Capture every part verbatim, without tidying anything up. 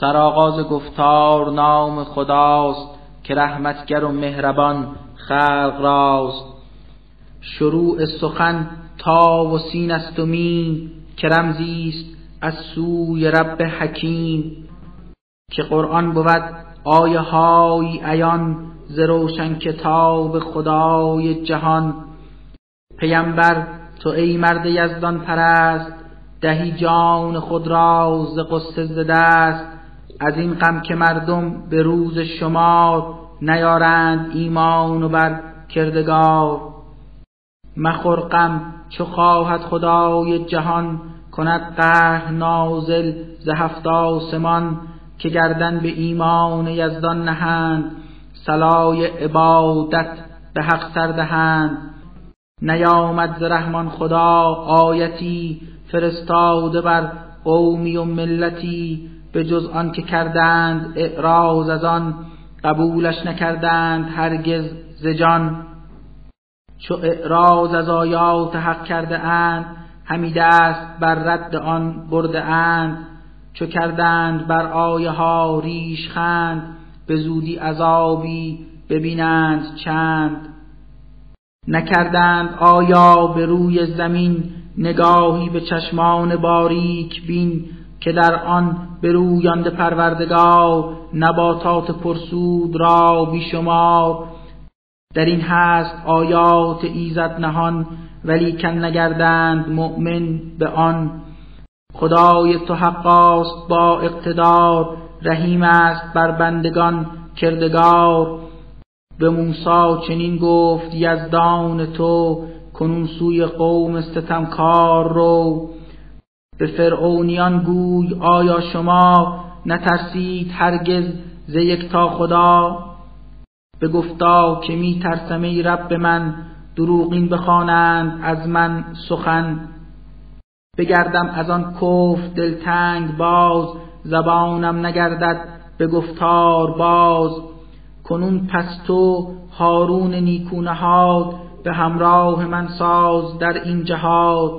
سرآغاز گفتار نام خداست که رحمتگر و مهربان خلق راست. شروع سخن تا و سین است و میم که رمزیست از سوی رب حکیم، که قرآن بود آیه های عیان ز روشن کتاب خدای جهان. پیمبر تو ای مرد یزدان پرست، دهی جان خود را ز قصه ز دست، از این غم که مردم به روز شمار نیارند ایمان و بر کردگار. مخور غم چو خواهد خدای جهان، کند قهر نازل ز هفت آسمان، که گردن به ایمان یزدان نهند، صلای عبادت به حق سر دهند. نیامد ز رحمان خدا آیتی، فرستاده بر قومی و ملتی، به جز آن که کردند اعراض از آن، قبولش نکردند هرگز ز جان. چو اعراض از آیات حق کرده اند، همی دست بر رد آن برده اند. چو کردند بر آیه ها ریش خند، به زودی عذابی ببینند چند. نکردند آیا به روی زمین نگاهی به چشمان باریک بین، که در آن به رویانده پروردگار نباتات پرسود را بیشمار. در این هست آیات ایزد نهان، ولیکن نگردند مؤمن به آن. خدای تو حقاست با اقتدار، رحیم است بر بندگان کردگار. به موسی چنین گفت یزدان تو، کنون سوی قوم ستمکار رو. به فرعونیان گوی آیا شما نترسید هرگز ز یکتا خدا؟ بگفتا که می ترسم ای رب من، دروغین بخوانند از من سخن. بگردم از آن کفر دلتنگ باز، زبانم نگردد به گفتار باز. کنون پس تو هارون نیکو نهاد، به همراه من ساز در این جهاد.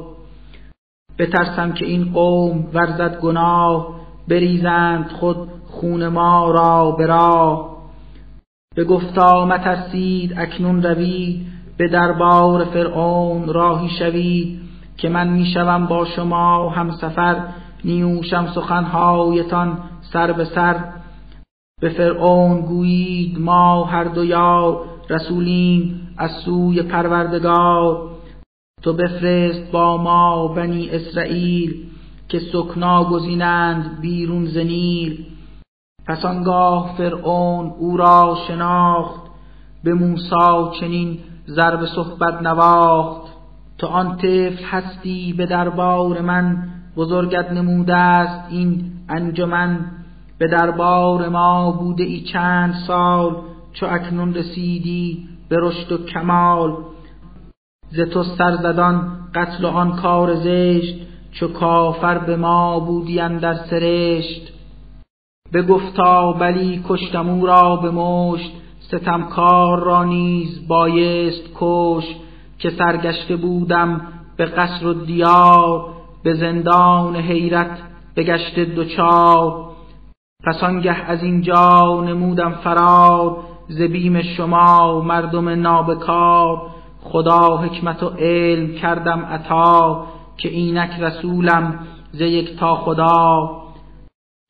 بترسم که این قوم ورزد گناه، بریزند خود خون ما را به راه. بگفتا مترسید اکنون روید، به دربار فرعون راهی شوید. که من میشوم با شما همسفر، نیوشم سخنهایتان سر به سر. به فرعون گویید ما هر دو یار، رسولیم از سوی پروردگار. تو بفرست با ما بنی اسرائیل، که سکنا گزینند بیرون ز نیل. پس آنگاه فرعون او را شناخت، به موسی چنین ضرب صحبت نواخت. تو آن طفل هستی به دربار من، بزرگت نموده است این انجمن. به دربار ما بوده ای چند سال، چو اکنون رسیدی به رشد و کمال. ز تو سر زدان قتل و آن کار زشت، چو کافر به ما بودی اندر سرشت. بگفتا بلی کشتم او را به مشت، ستمکار را نیز بایست کشت. که سرگشته بودم به قصر و دیار، به زندان حیرت بگشته دوچار. پس آنگه از اینجا نمودم فرار، ز بیم شما مردم نابکار. خدا حکمت و علم کردم عطا، که اینک رسولم ز یکتا خدا.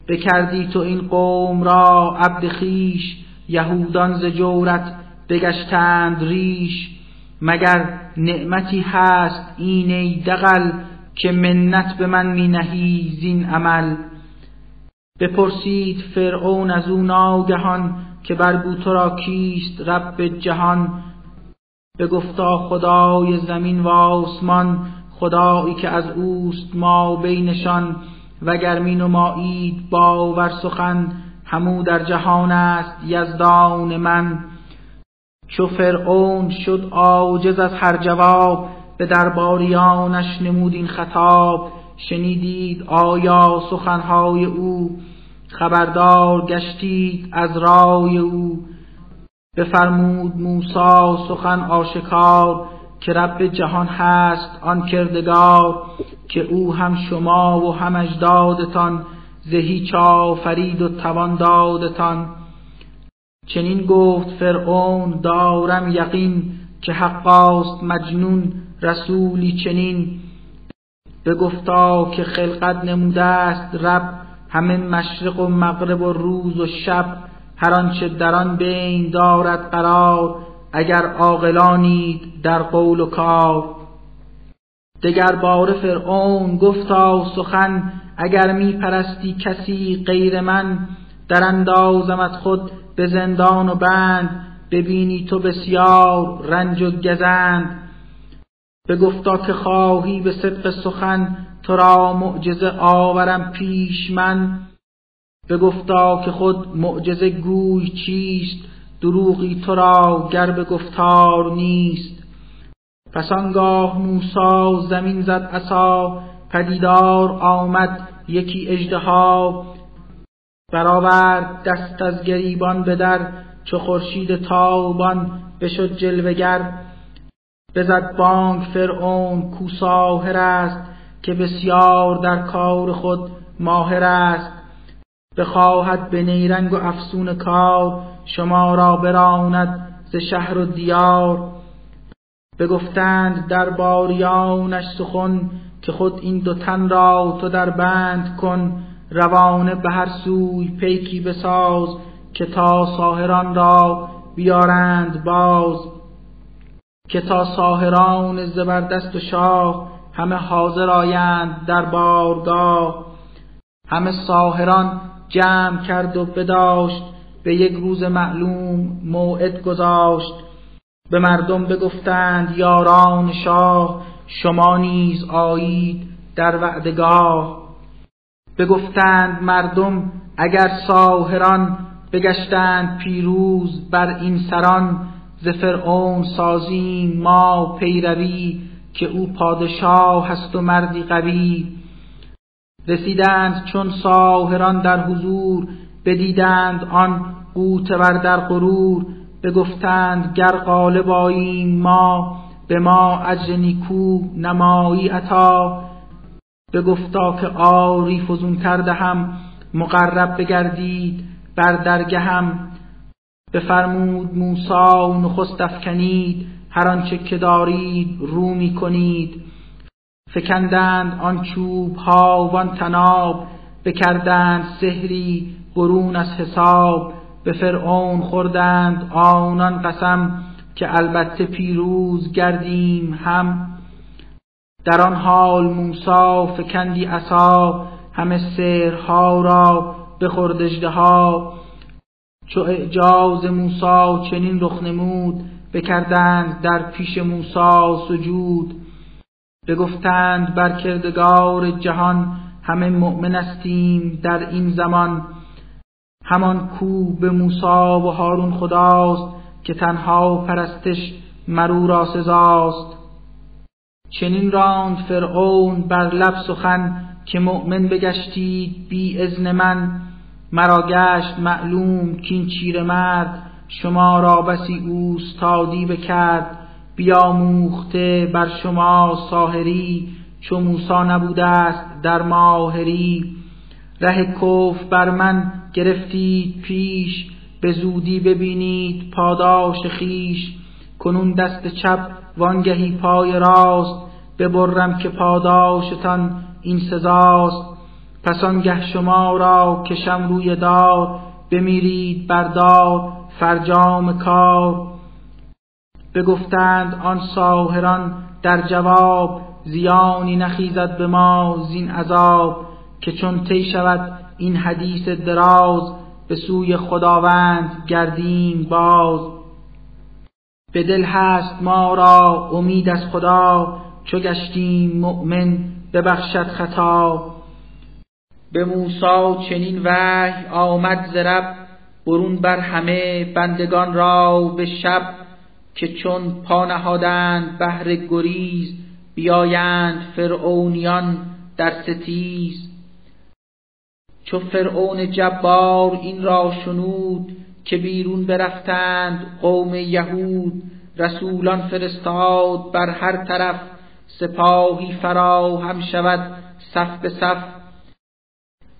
بکردی تو این قوم را عبد خویش، یهودان ز جورت بگشتند ریش. مگر نعمتی هست این ای دغل، که منت به من می نهی زین عمل. بپرسید فرعون از او ناگهان، که برگو تو را کیست رب جهان؟ بگفتا خدای زمین و آسمان، خدایی که از اوست ما بینشان. وگر می نمایید باور سخن، همو در جهان است یزدان من. چو فرعون شد عاجز از هر جواب، به درباریانش نمود این خطاب. شنیدید آیا سخنهای او، خبردار گشتید از رای او. بفرمود موسی سخن آشکار، که رب جهان هست آن کردگار. که او هم شما و هم اجدادتان زهیچ آفرید و توان دادتان. چنین گفت فرعون دارم یقین که حقاست مجنون رسولی چنین. بگفتا که خلقت نموده است رب همه مشرق و مغرب و روز و شب. هر آنچه در آن بین دارد قرار اگر عاقلانید در قول و کار. دگر باره فرعون گفتا سخن اگر می پرستی کسی غیر من در اندازمت خود به زندان و بند. ببینی تو بسیار رنج و گزند. بگفتا که خواهی به صدق سخن تو را معجزه آورم پیش من. بگفتا که خود معجزه گوی چیست دروغی تو را گر به گفتار نیست. پس آنگاه موسی زمین زد عصا پدیدار آمد یکی اژدها. برآورد دست از گریبان به در چو خورشید تابان بشد جلوه گر. بزد بانگ فرعون کو ساحر است که بسیار در کار خود ماهر است. بخواهد به نیرنگ و افسون کار شما را براند ز شهر و دیار. بگفتند در باریانش سخن که خود این دو تن را تو در بند کن. روانه به هر سوی پیکی بساز که تا ساحران را بیارند باز. که تا ساحران زبردست و شاه همه حاضر آیند در بارگاه. همه ساحران جمع کرد و بداشت به یک روز معلوم موعد گذاشت. به مردم بگفتند یاران شاه شما نیز آیید در وعدگاه. بگفتند مردم اگر ساحران بگشتند پیروز بر این سران. ز فرعون سازیم ما پیروی که او پادشاه هست و مردی قوی. رسیدند چون ساحران در حضور بدیدند آن قوت ور در غرور. بگفتند گر غالب آییم ما به ما اجر نیکو نمایی عطا. بگفتا که آری فزون کرده هم مقرب بگردید بر درگه هم. بفرمود موسی نخست افکنید هر آنچه که دارید رو می کنید. فکندند آن چوب ها و آن طناب بکردند سحری برون از حساب. به فرعون خوردند آنان قسم که البته پیروز گردیم هم. در آن حال موسی فکندی عصا همه سحرها را بخورد اژدها. چو اعجاز موسی چنین رخ نمود بکردند در پیش موسی سجود. بگفتند بر کردگار جهان همه مؤمن استیم در این زمان. همان کو به موسی و هارون خداست که تنها پرستش مرو را سزاست. چنین راند فرعون بر لب سخن که مؤمن بگشتید بی اذن من. مرا گشت معلوم کین چیره مرد شما را بسی اوستادی بکرد. بیاموخته بر شما ساحری چو موسی نبوده است در ماهری. ره کفر بر من گرفتید پیش به زودی ببینید پاداش خویش. کنون دست چپ وانگهی پای راست ببرم که پاداشتان این سزاست. پس آنگه شما را کشم روی دار بمیرید بر دار فرجام کار. بگفتند آن ساحران در جواب زیانی نخیزد به ما زین عذاب. که چون طی شود این حدیث دراز به سوی خداوند گردیم باز. به دل هست ما را امید از خدا چو گشتیم مؤمن ببخشد خطا. به موسی چنین وحی آمد ز رب برون بر همه بندگان را به شب. که چون پا نهادند بهر گریز بیایند فرعونیان در ستیز. چو فرعون جبار این را شنود که بیرون برفتند قوم یهود. رسولان فرستاد بر هر طرف سپاهی فراهم شود صف به صف.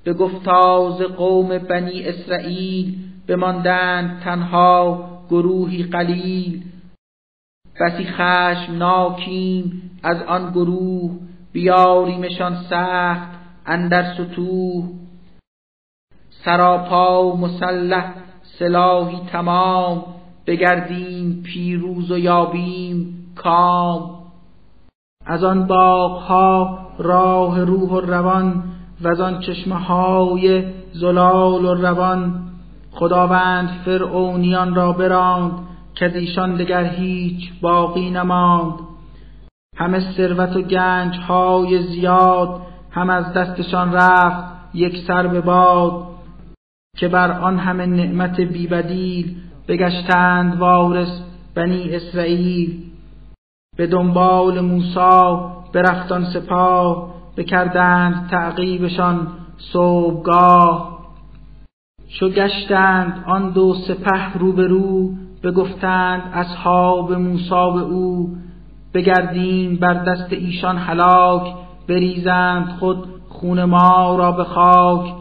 به گفتاز قوم بنی اسرائیل بماندند تنها گروهی قلیل. بسی خشمناکیم از آن گروه، بیاریمشان سخت اندر سطوح. سراپا و مسلح سلاحی تمام، بگردیم پیروز و یابیم کام. از آن باغ‌ها راه روح و روان، وزان چشمه‌های زلال و روان. خداوند فرعونیان را براند، که ایشان دگر هیچ باقی نماند. همه ثروت و گنج‌های زیاد، هم از دستشان رفت یک سر به باد. که بر آن همه نعمت بی بدیل، بگشتند وارث بنی اسرائیل. به دنبال موسی برفت آن سپاه، بکردند تعقیبشان صبحگاه. چو گشتند آن دو سپه روبرو، بگفتند اصحاب موسی به او. بگردیم بر دست ایشان هلاک، بریزند خود خون ما را به خاک.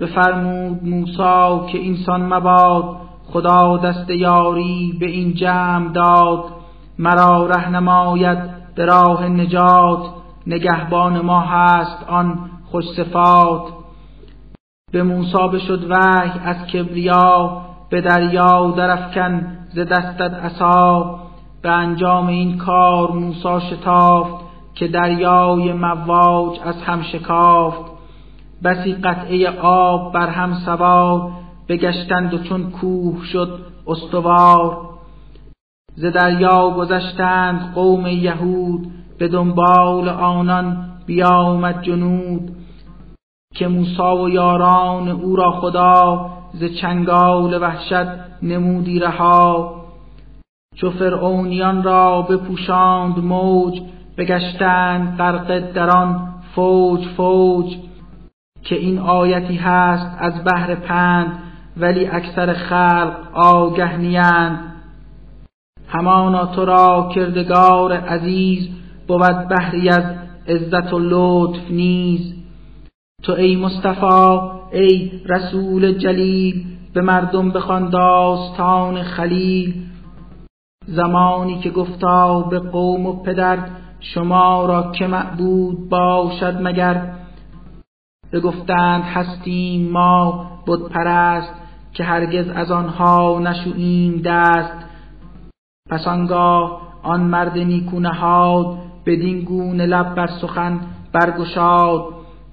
بفرمود موسی که اینسان مباد، خدا دست یاری به این جمع داد. مرا رهنماید به راه نجات، نگهبان ما هست آن خوش صفات. به موسی بشد وحی از کبریا، به دریا درفکن ز دستت عصا. به انجام این کار موسی شتافت، که دریای مواج از هم شکافت. بسی قطعه آب بر هم سوار، بگشتند و چون کوه شد استوار. ز دریا گذشتند قوم یهود، به دنبال آنان بیامد جنود. که موسی و یاران او را خدا، ز چنگال وحشت نمودی رها. چو فرعونیان را بپوشاند موج، بگشتند غرق در آن فوج فوج. که این آیتی هست از بحر پند، ولی اکثر خلق آگه نیند. همانا تو را کردگار عزیز، بود بحری از عزت و لطف نیز. تو ای مصطفی ای رسول جلیل، به مردم بخوان داستان خلیل. زمانی که گفتا به قوم و پدر، شما را که معبود باشد مگر. بگفتند هستیم ما بت پرست، که هرگز از آنها نشوییم دست. پس آنگاه آن مرد نیکو نهاد، بدین گونه لب بر سخن برگشاد.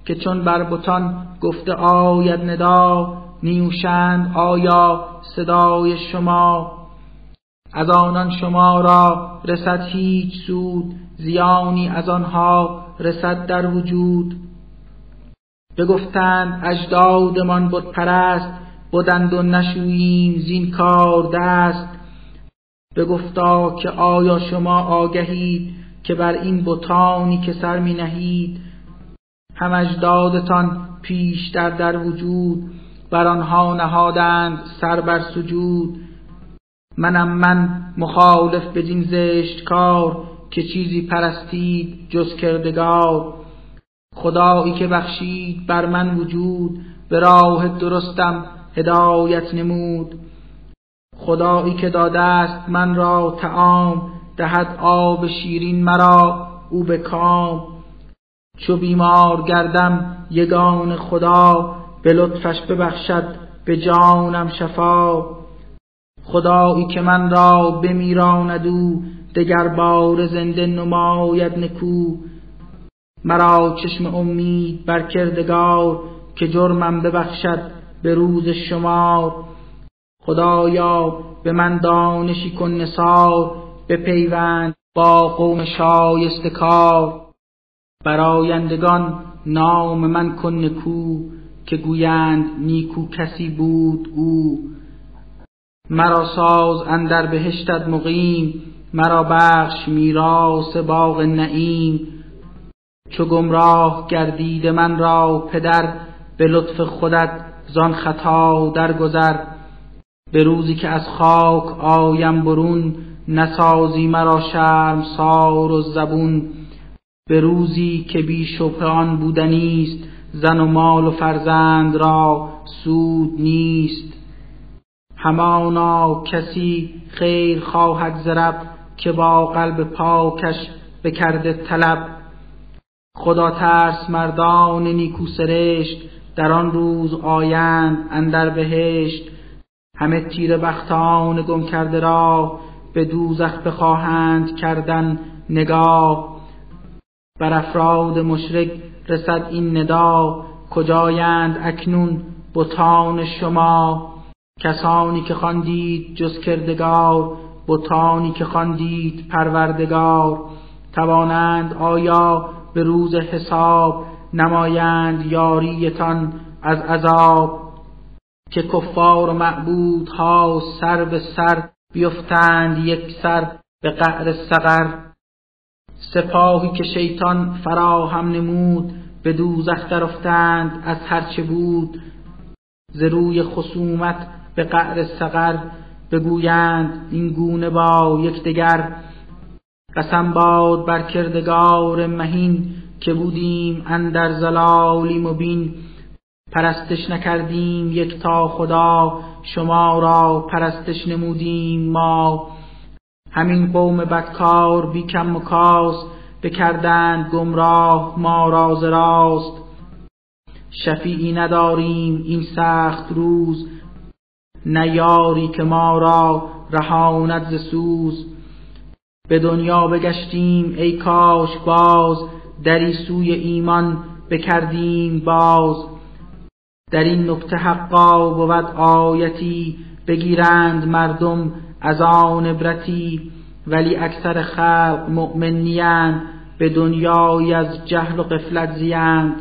که چون بر بتان گفته آید ندا، نیوشند آیا صدای شما. از آنان شما را رسد هیچ سود، زیانی از آنها رسد در وجود. بگفتند اجدادمان بت پرست، بودند و نشوییم زین کار دست. بگفتا که آیا شما آگهید، که بر این بتانی که سر می نهید. هم اجدادتان پیش در در وجود، بر آنها نهادند سر بر سجود. منم من مخالف بدین زشت کار، که چیزی پرستید جز کردگار. خدایی که بخشید بر من وجود، به راه درستم هدایت نمود. خدایی که داده است من را طعام، دهد آب شیرین مرا او به کام. چو بیمار گردم یگان خدا، به لطفش ببخشد به جانم شفا. خدایی که من را بمیراند او، دگر بار زنده نماید نکو. مرا چشم امید بر کردگار، که جرمم ببخشد به روز شمار. خدایا به من دانشی کن نثار، به پیوند با قوم شایسته کار. برآیندگان نام من کن نکو، که گویند نیکو کسی بود او. مرا ساز اندر بهشتت مقیم، مرا بخش میراث باغ نعیم. چو گمراه گردید من را پدر، به لطف خودت زان خطا درگذر. به روزی که از خاک آیم برون، نسازی مرا شرمسار و زبون. به روزی که بی شبهه آن بودنیست، زن و مال و فرزند را سود نیست. همانا کسی خیر خواهد زرب که با قلب پاکش بکرده طلب. خدا ترس مردان نیکوسرشت در آن روز آیند اندر بهشت. همه تیره بختان گم کرده را به دوزخ بخواهند کردن نگاه. بر افراد مشرک رسد این ندا کجایند اکنون بتان شما. کسانی که خواندید جز کردگار بتانی که خواندید پروردگار. توانند آیا به روز حساب نمایند یاریتان از عذاب. که کفار و معبودها سر به سر بیفتند یک سر به قعر سقر. سپاهی که شیطان فراهم نمود به دوزخ درفتند از هرچه بود. ز روی خصومت به قعر سقر بگویند این گونه با یکدیگر. قسم باد بر کردگار مهین که بودیم اندر ضلالی مبین. پرستش نکردیم یک تا خدا شما را پرستش نمودیم ما. همین قوم بدکار بی کم و کاست بکردند گمراه ما را ز راست. شفیعی نداریم این سخت روز نه یاری که ما را رهاند ز سوز. به دنیا بگشتیم ای کاش باز دری سوی ایمان بکردیم باز. در این نکته حقا بود آیتی بگیرند مردم از آن عبرتی. ولی اکثر خلق مؤمنی‌اند به دنیای از جهل و غفلت زیند.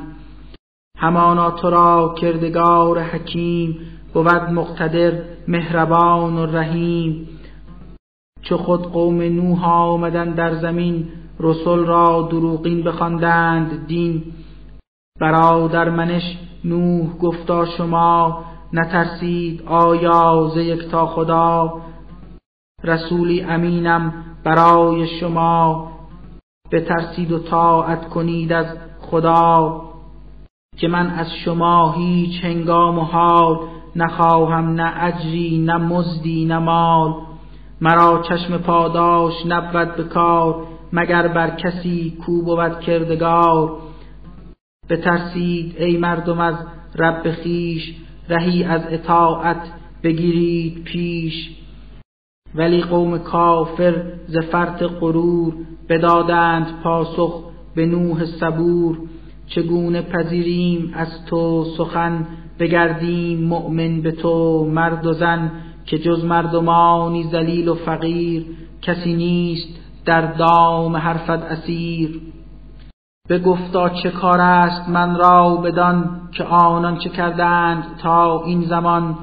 همانا تو را کردگار حکیم بود مقتدر مهربان و رحیم. چو خود قوم نوح آمدند در زمین رسول را دروغین بخواندند دین. برادر منش نوح گفتا شما نترسید آیا ز یکتا خدا. رسولی امینم برای شما بترسید و طاعت کنید از خدا. که من از شما هیچ هنگام و حال نخواهم نه اجری نه مزدی نه مال. مرا چشم پاداش نبود به کار مگر بر کسی کو بود کردگار. بترسید ای مردم از رب خویش رهی از اطاعت بگیرید پیش. ولی قوم کافر ز فرط غرور بدادند پاسخ به نوح صبور. چگونه پذیریم از تو سخن بگردیم مؤمن به تو مرد و زن. که جز مردمانی ذلیل و فقیر کسی نیست در دام حرفت اسیر. بگفتا چه کار است من را بدان که آنان چه کردند تا این زمان.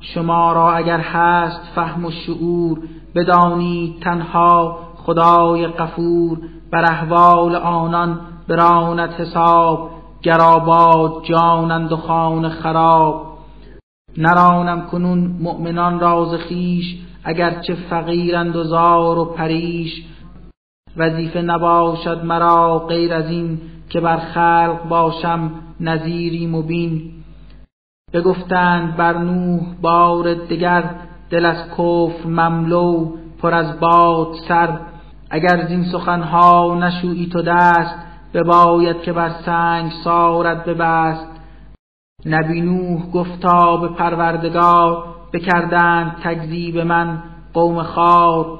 شما را اگر هست فهم و شعور بدانید تنها خدای غفور. بر احوال آنان براند حساب گر آباد جانند و خانه خراب. نرانم کنون مؤمنان را ز خویش اگرچه فقیرند و زار و پریش. وظیفه نباشد مرا غیر از این که بر خلق باشم نذیری مبین. بگفتند بر نوح بار دگر دل از کفر مملو پر از باد سر. اگر زین سخنها نشویی تو دست بباید که بر سنگ سارت ببست. نبی نوح گفتا به پروردگار بکردند تکذیب من قوم خوار.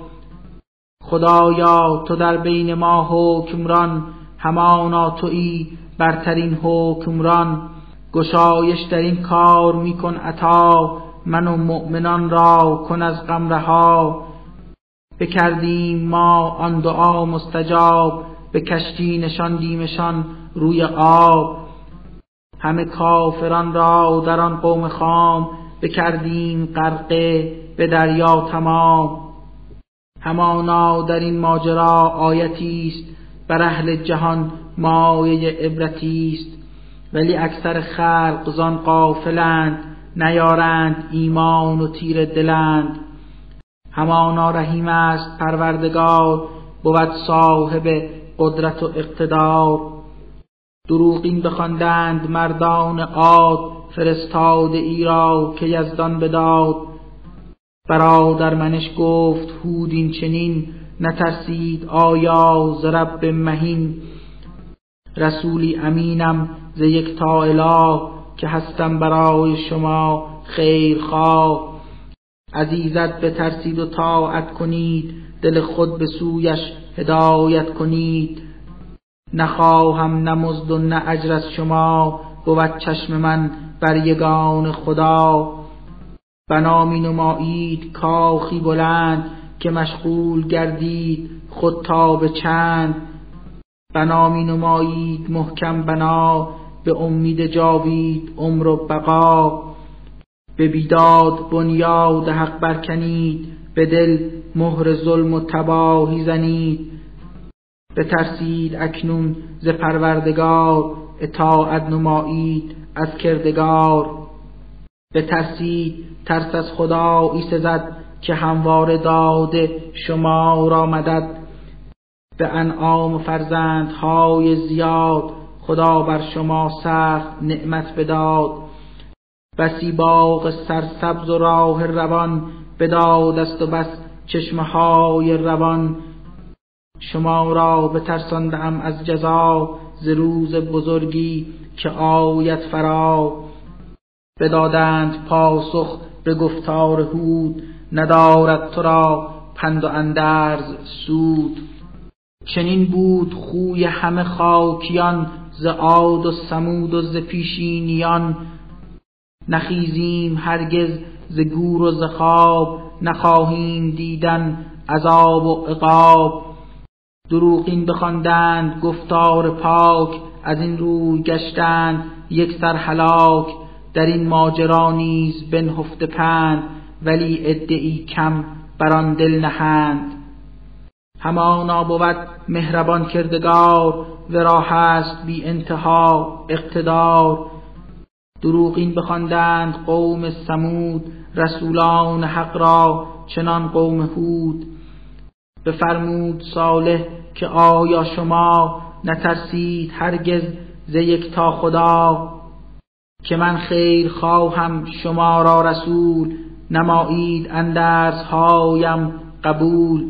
خدایا تو در بین ما حکمران همانا تویی برترین حکمران. گشایش در این کار میکن عطا من و مؤمنان را کن از غم رها. بکردیم ما آن دعا مستجاب به کشتی نشاندیمشان روی آب. همه کافران را در آن قوم خام بکردیم غرقه به دریا تمام. همانا در این ماجرا آیتی است بر اهل جهان مایه عبرتی است. ولی اکثر خلق زان غافلند نیارند ایمان و تیره دلند. همانا رحیم است پروردگار بود صاحب قدرت و اقتدار. دروغین بخواندند مردان عاد، فرستاده ای را که یزدان بداد. برادر منش گفت هود این چنین، نترسید آیا ز رب مهین. رسولی امینم ز یکتا اله، که هستم برای شما خیرخواه. عزیزت بترسید و طاعت کنید، دل خود به سویش هدایت کنید. نخواهم نه مزد و نه اجر از شما، بود چشم من بر یگان خدا. بنا می نمایید کاخی بلند، که مشغول گردید خود تا به چند. بنا می نمایید محکم بنا، به امید جاوید عمر و بقا. به بیداد بنیاد حق برکنید، به دل مهر ظلم و تباهی زنید. بترسید اکنون ز پروردگار، اطاعت نمایید از کردگار. بترسید ترس از خدایی سزد، که همواره داده شما را مدد. به انعام و فرزندهای زیاد، خدا بر شما سخت نعمت بداد. بسی باغ سرسبز و راه روان، بداد است و بس چشمهای روان. شما را بترساندم از جزا، ز روز بزرگی که آید فرا. بدادند پاسخ به گفتار هود، ندارد تو را پند و اندرز سود. چنین بود خوی همه خاکیان، ز عاد و ثمود و ز پیشینیان. نخیزیم هرگز ز گور و ز خواب، نخواهیم دیدن عذاب و عقاب. دروغین بخواندند گفتار پاک، از این روی گشتند یک سر هلاک. در این ماجرا نیز بنهفته پند، ولی ادعی کم بران دل نهند. همانا بود مهربان کردگار، ورا هست بی انتها اقتدار. دروغین بخواندند قوم ثمود، رسولان حق را چنان قوم هود. بفرمود صالح که آیا شما، نترسید هرگز ز یکتا خدا. که من خیر خواهم شما را رسول، نمایید اندرزهایم قبول.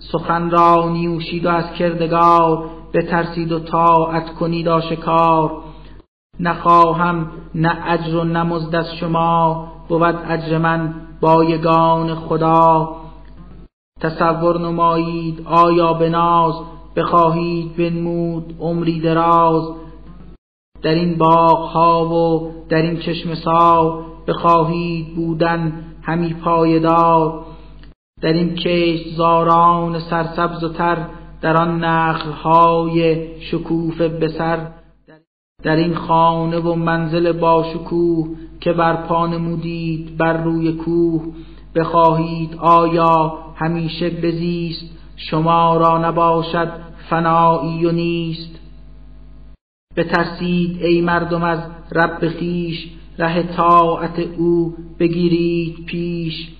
سخن را نیوشید و از کردگار، بترسید و طاعت کنید آشکار. نخواهم نه اجر و نه مزد از شما، بود اجر من با یگان خدا. تصور نمایید آیا به ناز، بخواهید بنمود عمری دراز. در این باغ‌ها و در این چشمه سار، بخواهید بودن همی پایدار. در این کشت زاران سرسبز و تر، در آن نخلهای شکوفه بسر. در این خانه و منزل با شکوه، که برپا نمودید بر روی کوه. بخواهید آیا همیشه بزیست، شما را نباشد فنایی و نیست. بترسید ای مردم از رب خویش، ره طاعت او بگیرید پیش.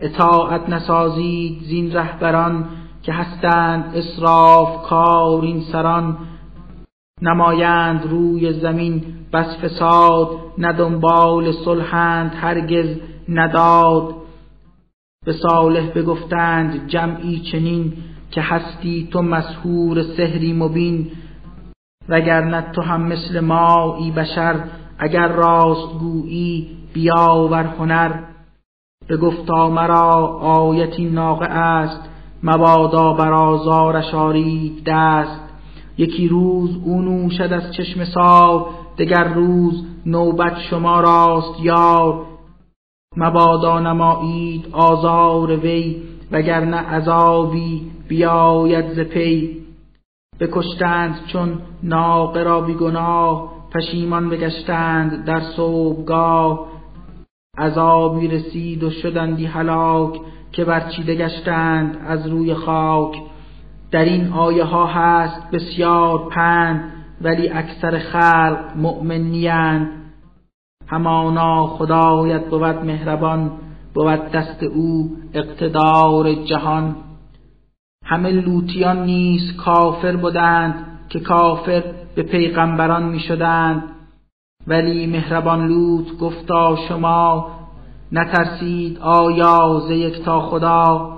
اطاعت نسازید زین رهبران، که هستند اسراف کار این سران. نمایند روی زمین بس فساد، نه دنبال صلحند هرگز نداد. به صالح بگفتند جمعی چنین، که هستی تو مسحور سحری مبین. وگرنه تو هم مثل مایی بشر، اگر راست گویی بیاور هنر. بگفتا مرا آیتی ناقه است، مبادا بر آزارش آرید دست. یکی روز او نوشد از چشمه سار، دگر روز نوبت شما راست یار. مبادا نمایید آزار وی، وگرنه عذابی بیاید ز پی. بکشتند چون ناقه را بی گناه، پشیمان بگشتند در صبحگاه. عذابی رسید و شدندی هلاک، که برچیده گشتند از روی خاک. در این آیه ها هست بسیار پند، ولی اکثر خلق مؤمن نیند. همانا خدایت بود مهربان، بود دست او اقتدار جهان. همه لوطیان نیز کافر بودند، که کافر به پیغمبران می شدند. ولی مهربان لوط گفتا شما نترسید، آیا ز یکتا خدا؟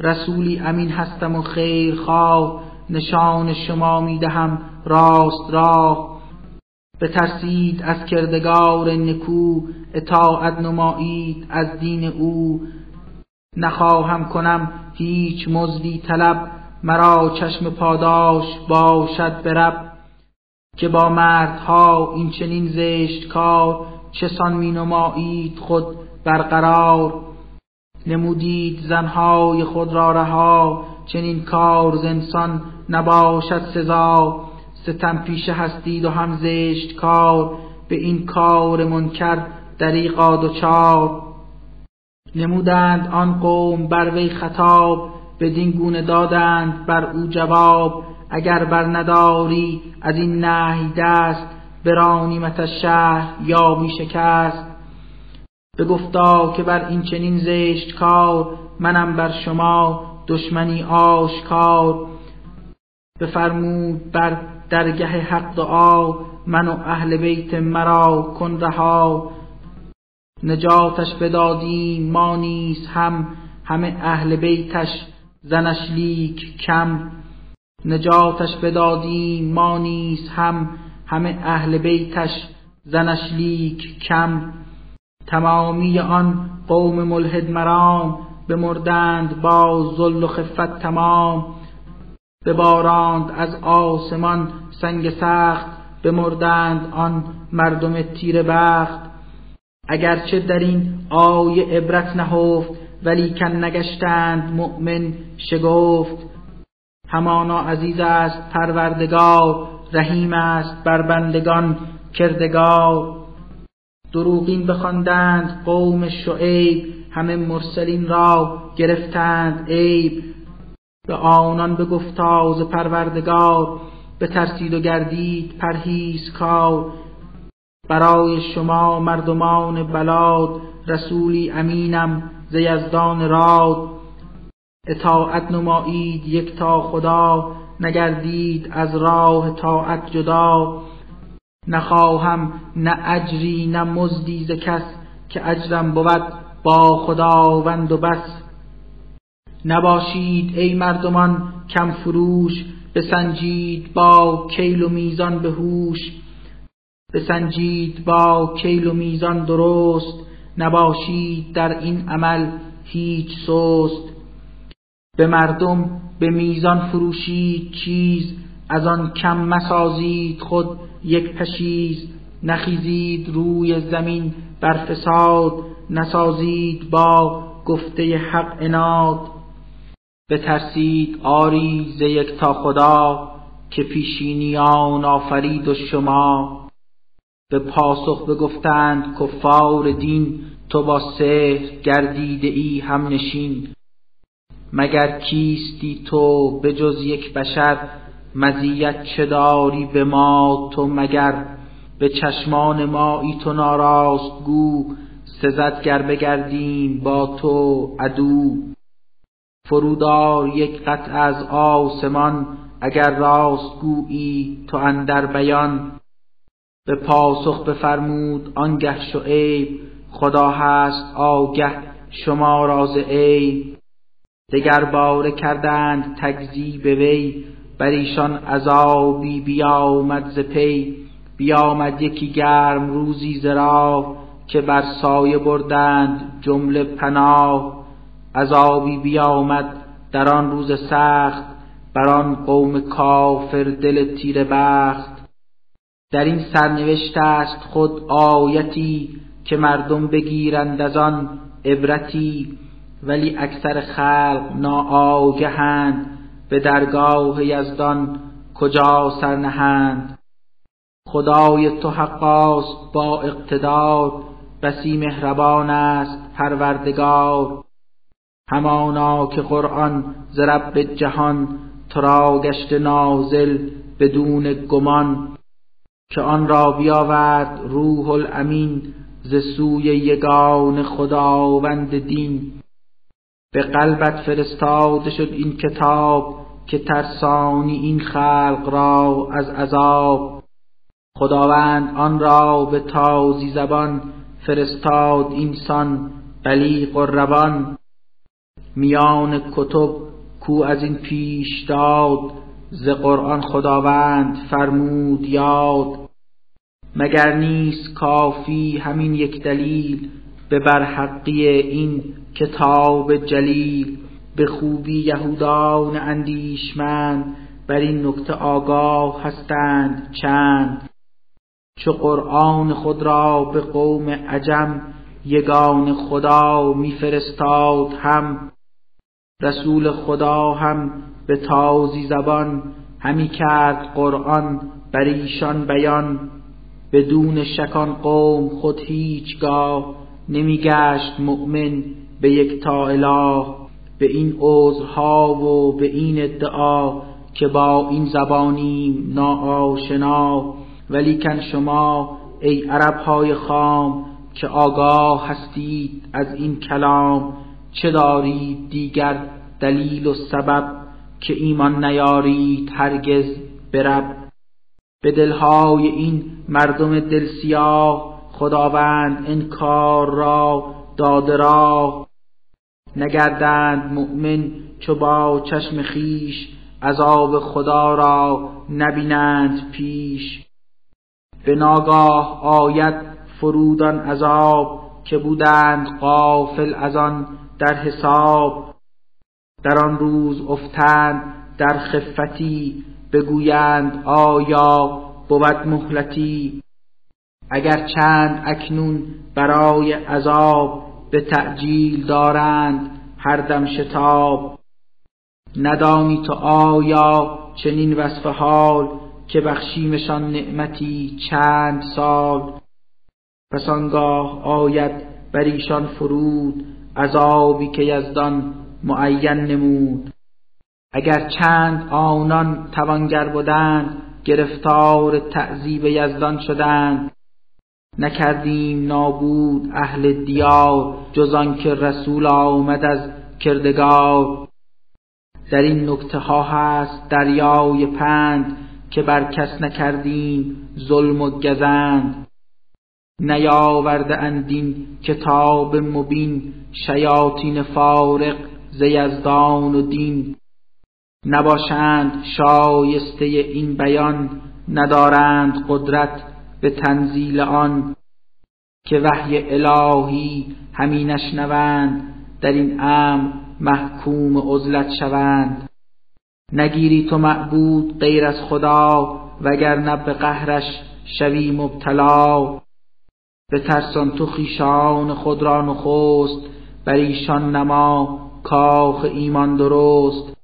رسولی امین هستم و خیرخواه، نشان شما می دهم راست راه. بترسید از کردگار نکو، اطاعت نمایید از دین او. نخواهم کنم هیچ مزدی طلب، مرا چشم پاداش باشد برب. که با مردها این چنین زشت کار، چسان می نمایید خود برقرار. نمودید زنهای خود را رها، چنین کار ز انسان نباشد سزا. ستم پیشه هستید و هم زشت کار، به این کار منکر دریغا دچار. نمودند آن قوم بر وی خطاب، بدین گونه دادند بر او جواب. اگر بر نداری از این نهی دست، برانیمت از شهر یا می شکست. بگفتا که بر این چنین زشت کار، منم بر شما دشمنی آشکار. بفرمود بر درگه حق دعا، من و اهل بیت مرا کن رها. نجاتش بدادیم ما نیز هم، همه اهل بیتش زنش لیک کم. نجاتش بدادیم ما نیز هم، همه اهل بیتش زنش لیک کم. تمامی آن قوم ملحد مرام، بمردند با ذل و خفت تمام. بباراند از آسمان سنگ سخت، بمردند آن مردم تیره بخت. اگرچه در این آیه عبرت نهفت، ولیکن نگشتند مؤمن شگفت. همانا عزیز است پروردگار، رحیم است بر بندگان کردگار. دروغین بخواندند قوم شعیب، همه مرسلین را گرفتند عیب. به آنان بگفتا ز پروردگار، بترسید و گردید پرهیز کار. برای شما مردمان بلاد، رسولی امینم ز یزدان راد. اطاعت نمایید یکتا خدا، نگردید از راه اطاعت جدا. نخواهم نه اجری نه مزدی ز کس، که اجرم بود با خداوند و بس. نباشید ای مردمان کم فروش، بسنجید با کیل و میزان به هوش. بسنجید با کیل و میزان درست، نباشید در این عمل هیچ سست. به مردم به میزان فروشید چیز، از آن کم مسازید خود یک پشیز. نخیزید روی زمین بر فساد، نسازید با گفته حق عناد. بترسید آری ز یکتا خدا، که پیشینیان آفرید و شما. به پاسخ بگفتند کفار دین، تو با سحر گردیده ای هم نشین. مگر کیستی تو به جز یک بشر، مزیت چه داری به ما تو مگر؟ به چشمان ما ای تو ناراست گو، سزد گر بگردیم با تو عدو. فرودار یک قطع از آسمان، اگر راست گویی تو اندر بیان. به پاسخ بفرمود آنگه شعیب، خدا هست آگه شما راز عیب. دگر باره کردند تکذیب وی، بر ایشان عذابی بیامد ز پی. بیامد یکی گرم روزی ز راه، که بر سایه بردند جمله پناه. عذابی بیامد در آن روز سخت، بر آن قوم کافر دل تیره بخت. در این سرنوشت است خود آیتی، که مردم بگیرند از آن عبرتی. ولی اکثر خلق ناآگهند، به درگاه یزدان کجا سر نهند. خدای تو حقاست با اقتدار، بسی مهربان است پروردگار. همانا که قرآن ز رب جهان، تو را گشته نازل بدون گمان. که آن را بیاورد روح الامین، ز سوی یگان خداوند دین. به قلبت فرستاده شد این کتاب، که ترسانی این خلق را از عذاب، خداوند آن را به تازی زبان فرستاد اینسان بلیغ و روان. میان کتب کو از این پیش داد، ز قرآن خداوند فرمود یاد. مگر نیست کافی همین یک دلیل به برحقی این کتاب جلیل؟ به خوبی یهودان اندیشمند بر این نکته آگاه هستند چند. چو قرآن خود را به قوم عجم یگان خدا میفرستاد هم، رسول خدا هم به تازی زبان همی کرد قرآن بر ایشان بیان. بدون شکان قوم خود هیچگاه نمیگشت مؤمن به یکتا اله. به این عذرها و به این ادعا که با این زبانیم ناآشنا. ولیکن شما ای عربهای خام که آگاه هستید از این کلام، چه دارید دیگر دلیل و سبب که ایمان نیارید هرگز برب؟ به دلهای این مردم دل سیاه خداوند انکار را داده راه. نگردند مؤمن چو با چشم خیش، عذاب خدا را نبینند پیش. به ناگاه آید فرودان عذاب، که بودند غافل از آن در حساب. در آن روز افتند در خفتی، بگویند آیا بود مهلتی؟ اگر چند اکنون برای عذاب، به تعجیل دارند هر دم شتاب. ندانی تو آیا چنین وصف حال، که بخشیمشان نعمتی چند سال؟ پس آنگاه آید بر ایشان فرود، عذابی که یزدان معین نمود. اگر چند آنان توانگر بودند، گرفتار تعذیب یزدان شدند. نکردیم نابود اهل دیار، جز آن که رسول آمد از کردگار. در این نکته ها هست دریای پند، که بر کس نکردیم ظلم و گزند. نیاورده اند این کتاب مبین، شیاطین فارق ز یزدان و دین. نباشند شایسته این بیان، ندارند قدرت به تنزیل آن. که وحی الهی همی نشنوند، در این امر محکوم عزلت شوند. نگیری تو معبود غیر از خدا، وگرنه به قهرش شوی مبتلا. بترسان تو خویشان خود را نخست، بر ایشان نما کاخ ایمان درست.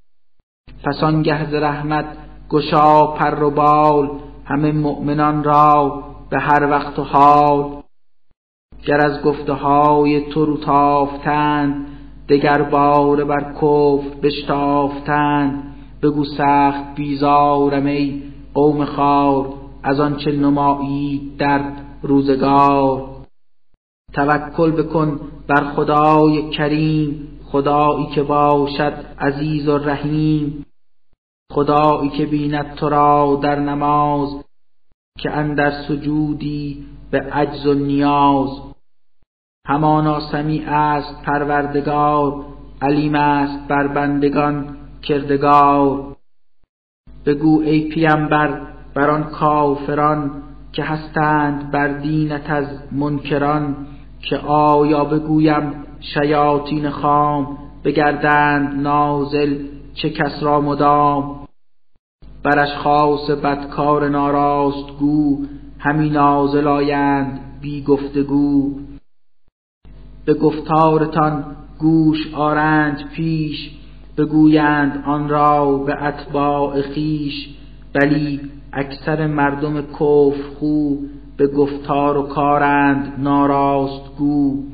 پس آنگه ز رحمت گشا پر و بال، همه مؤمنان را به هر وقت و حال. گر از گفته های تو رو تافتند، دگر باره بر کفر بشتافتند. بگو سخت بیزارم ای قوم خوار، از آن چه نمایید در روزگار. توکل بکن بر خدای کریم، خدایی که باشد عزیز و رحیم. خدایی که بیند تو را در نماز، که اندر سجودی به عجز و نیاز. همانا سمیع است پروردگار، علیم است بر بندگان کردگار. بگو ای پیمبر بر آن کافران، که هستند بر دینت از منکران. که آیا بگویم شیاطین خام، بگردند نازل چه کس را مدام. بر اشخاص بدکار ناراست گو، همی نازل آیند بی گفتگو. به گفتارتان گوش آرند پیش، بگویند آن را به اتباع خویش. بلی اکثر مردم کفر خو، به گفتار و کارند ناراست گو.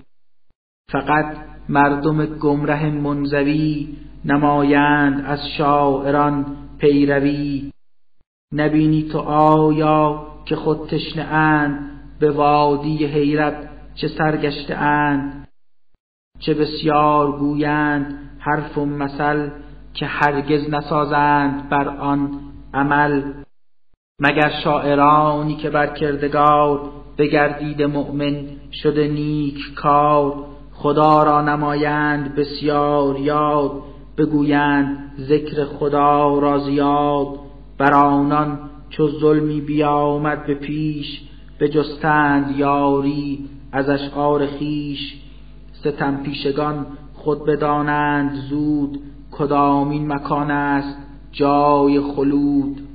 فقط مردم گمره منزوی، نمایند از شاعران پیروی. نبینی تو آیا که خود تشنه اند، به وادی حیرت چه سرگشته اند. چه بسیار گویند حرف و مثل، که هرگز نسازند بر آن عمل، مگر شاعرانی که بر کردگار بگردیده مؤمن شده نیک کار. خدا را نمایند بسیار یاد، بگویند ذکر خدا را زیاد. بر آنان چو ظلمی بیامد به پیش، بجستند یاری از اشعار خیش. ستم پیشگان خود بدانند زود، کدام این مکان است جای خلود.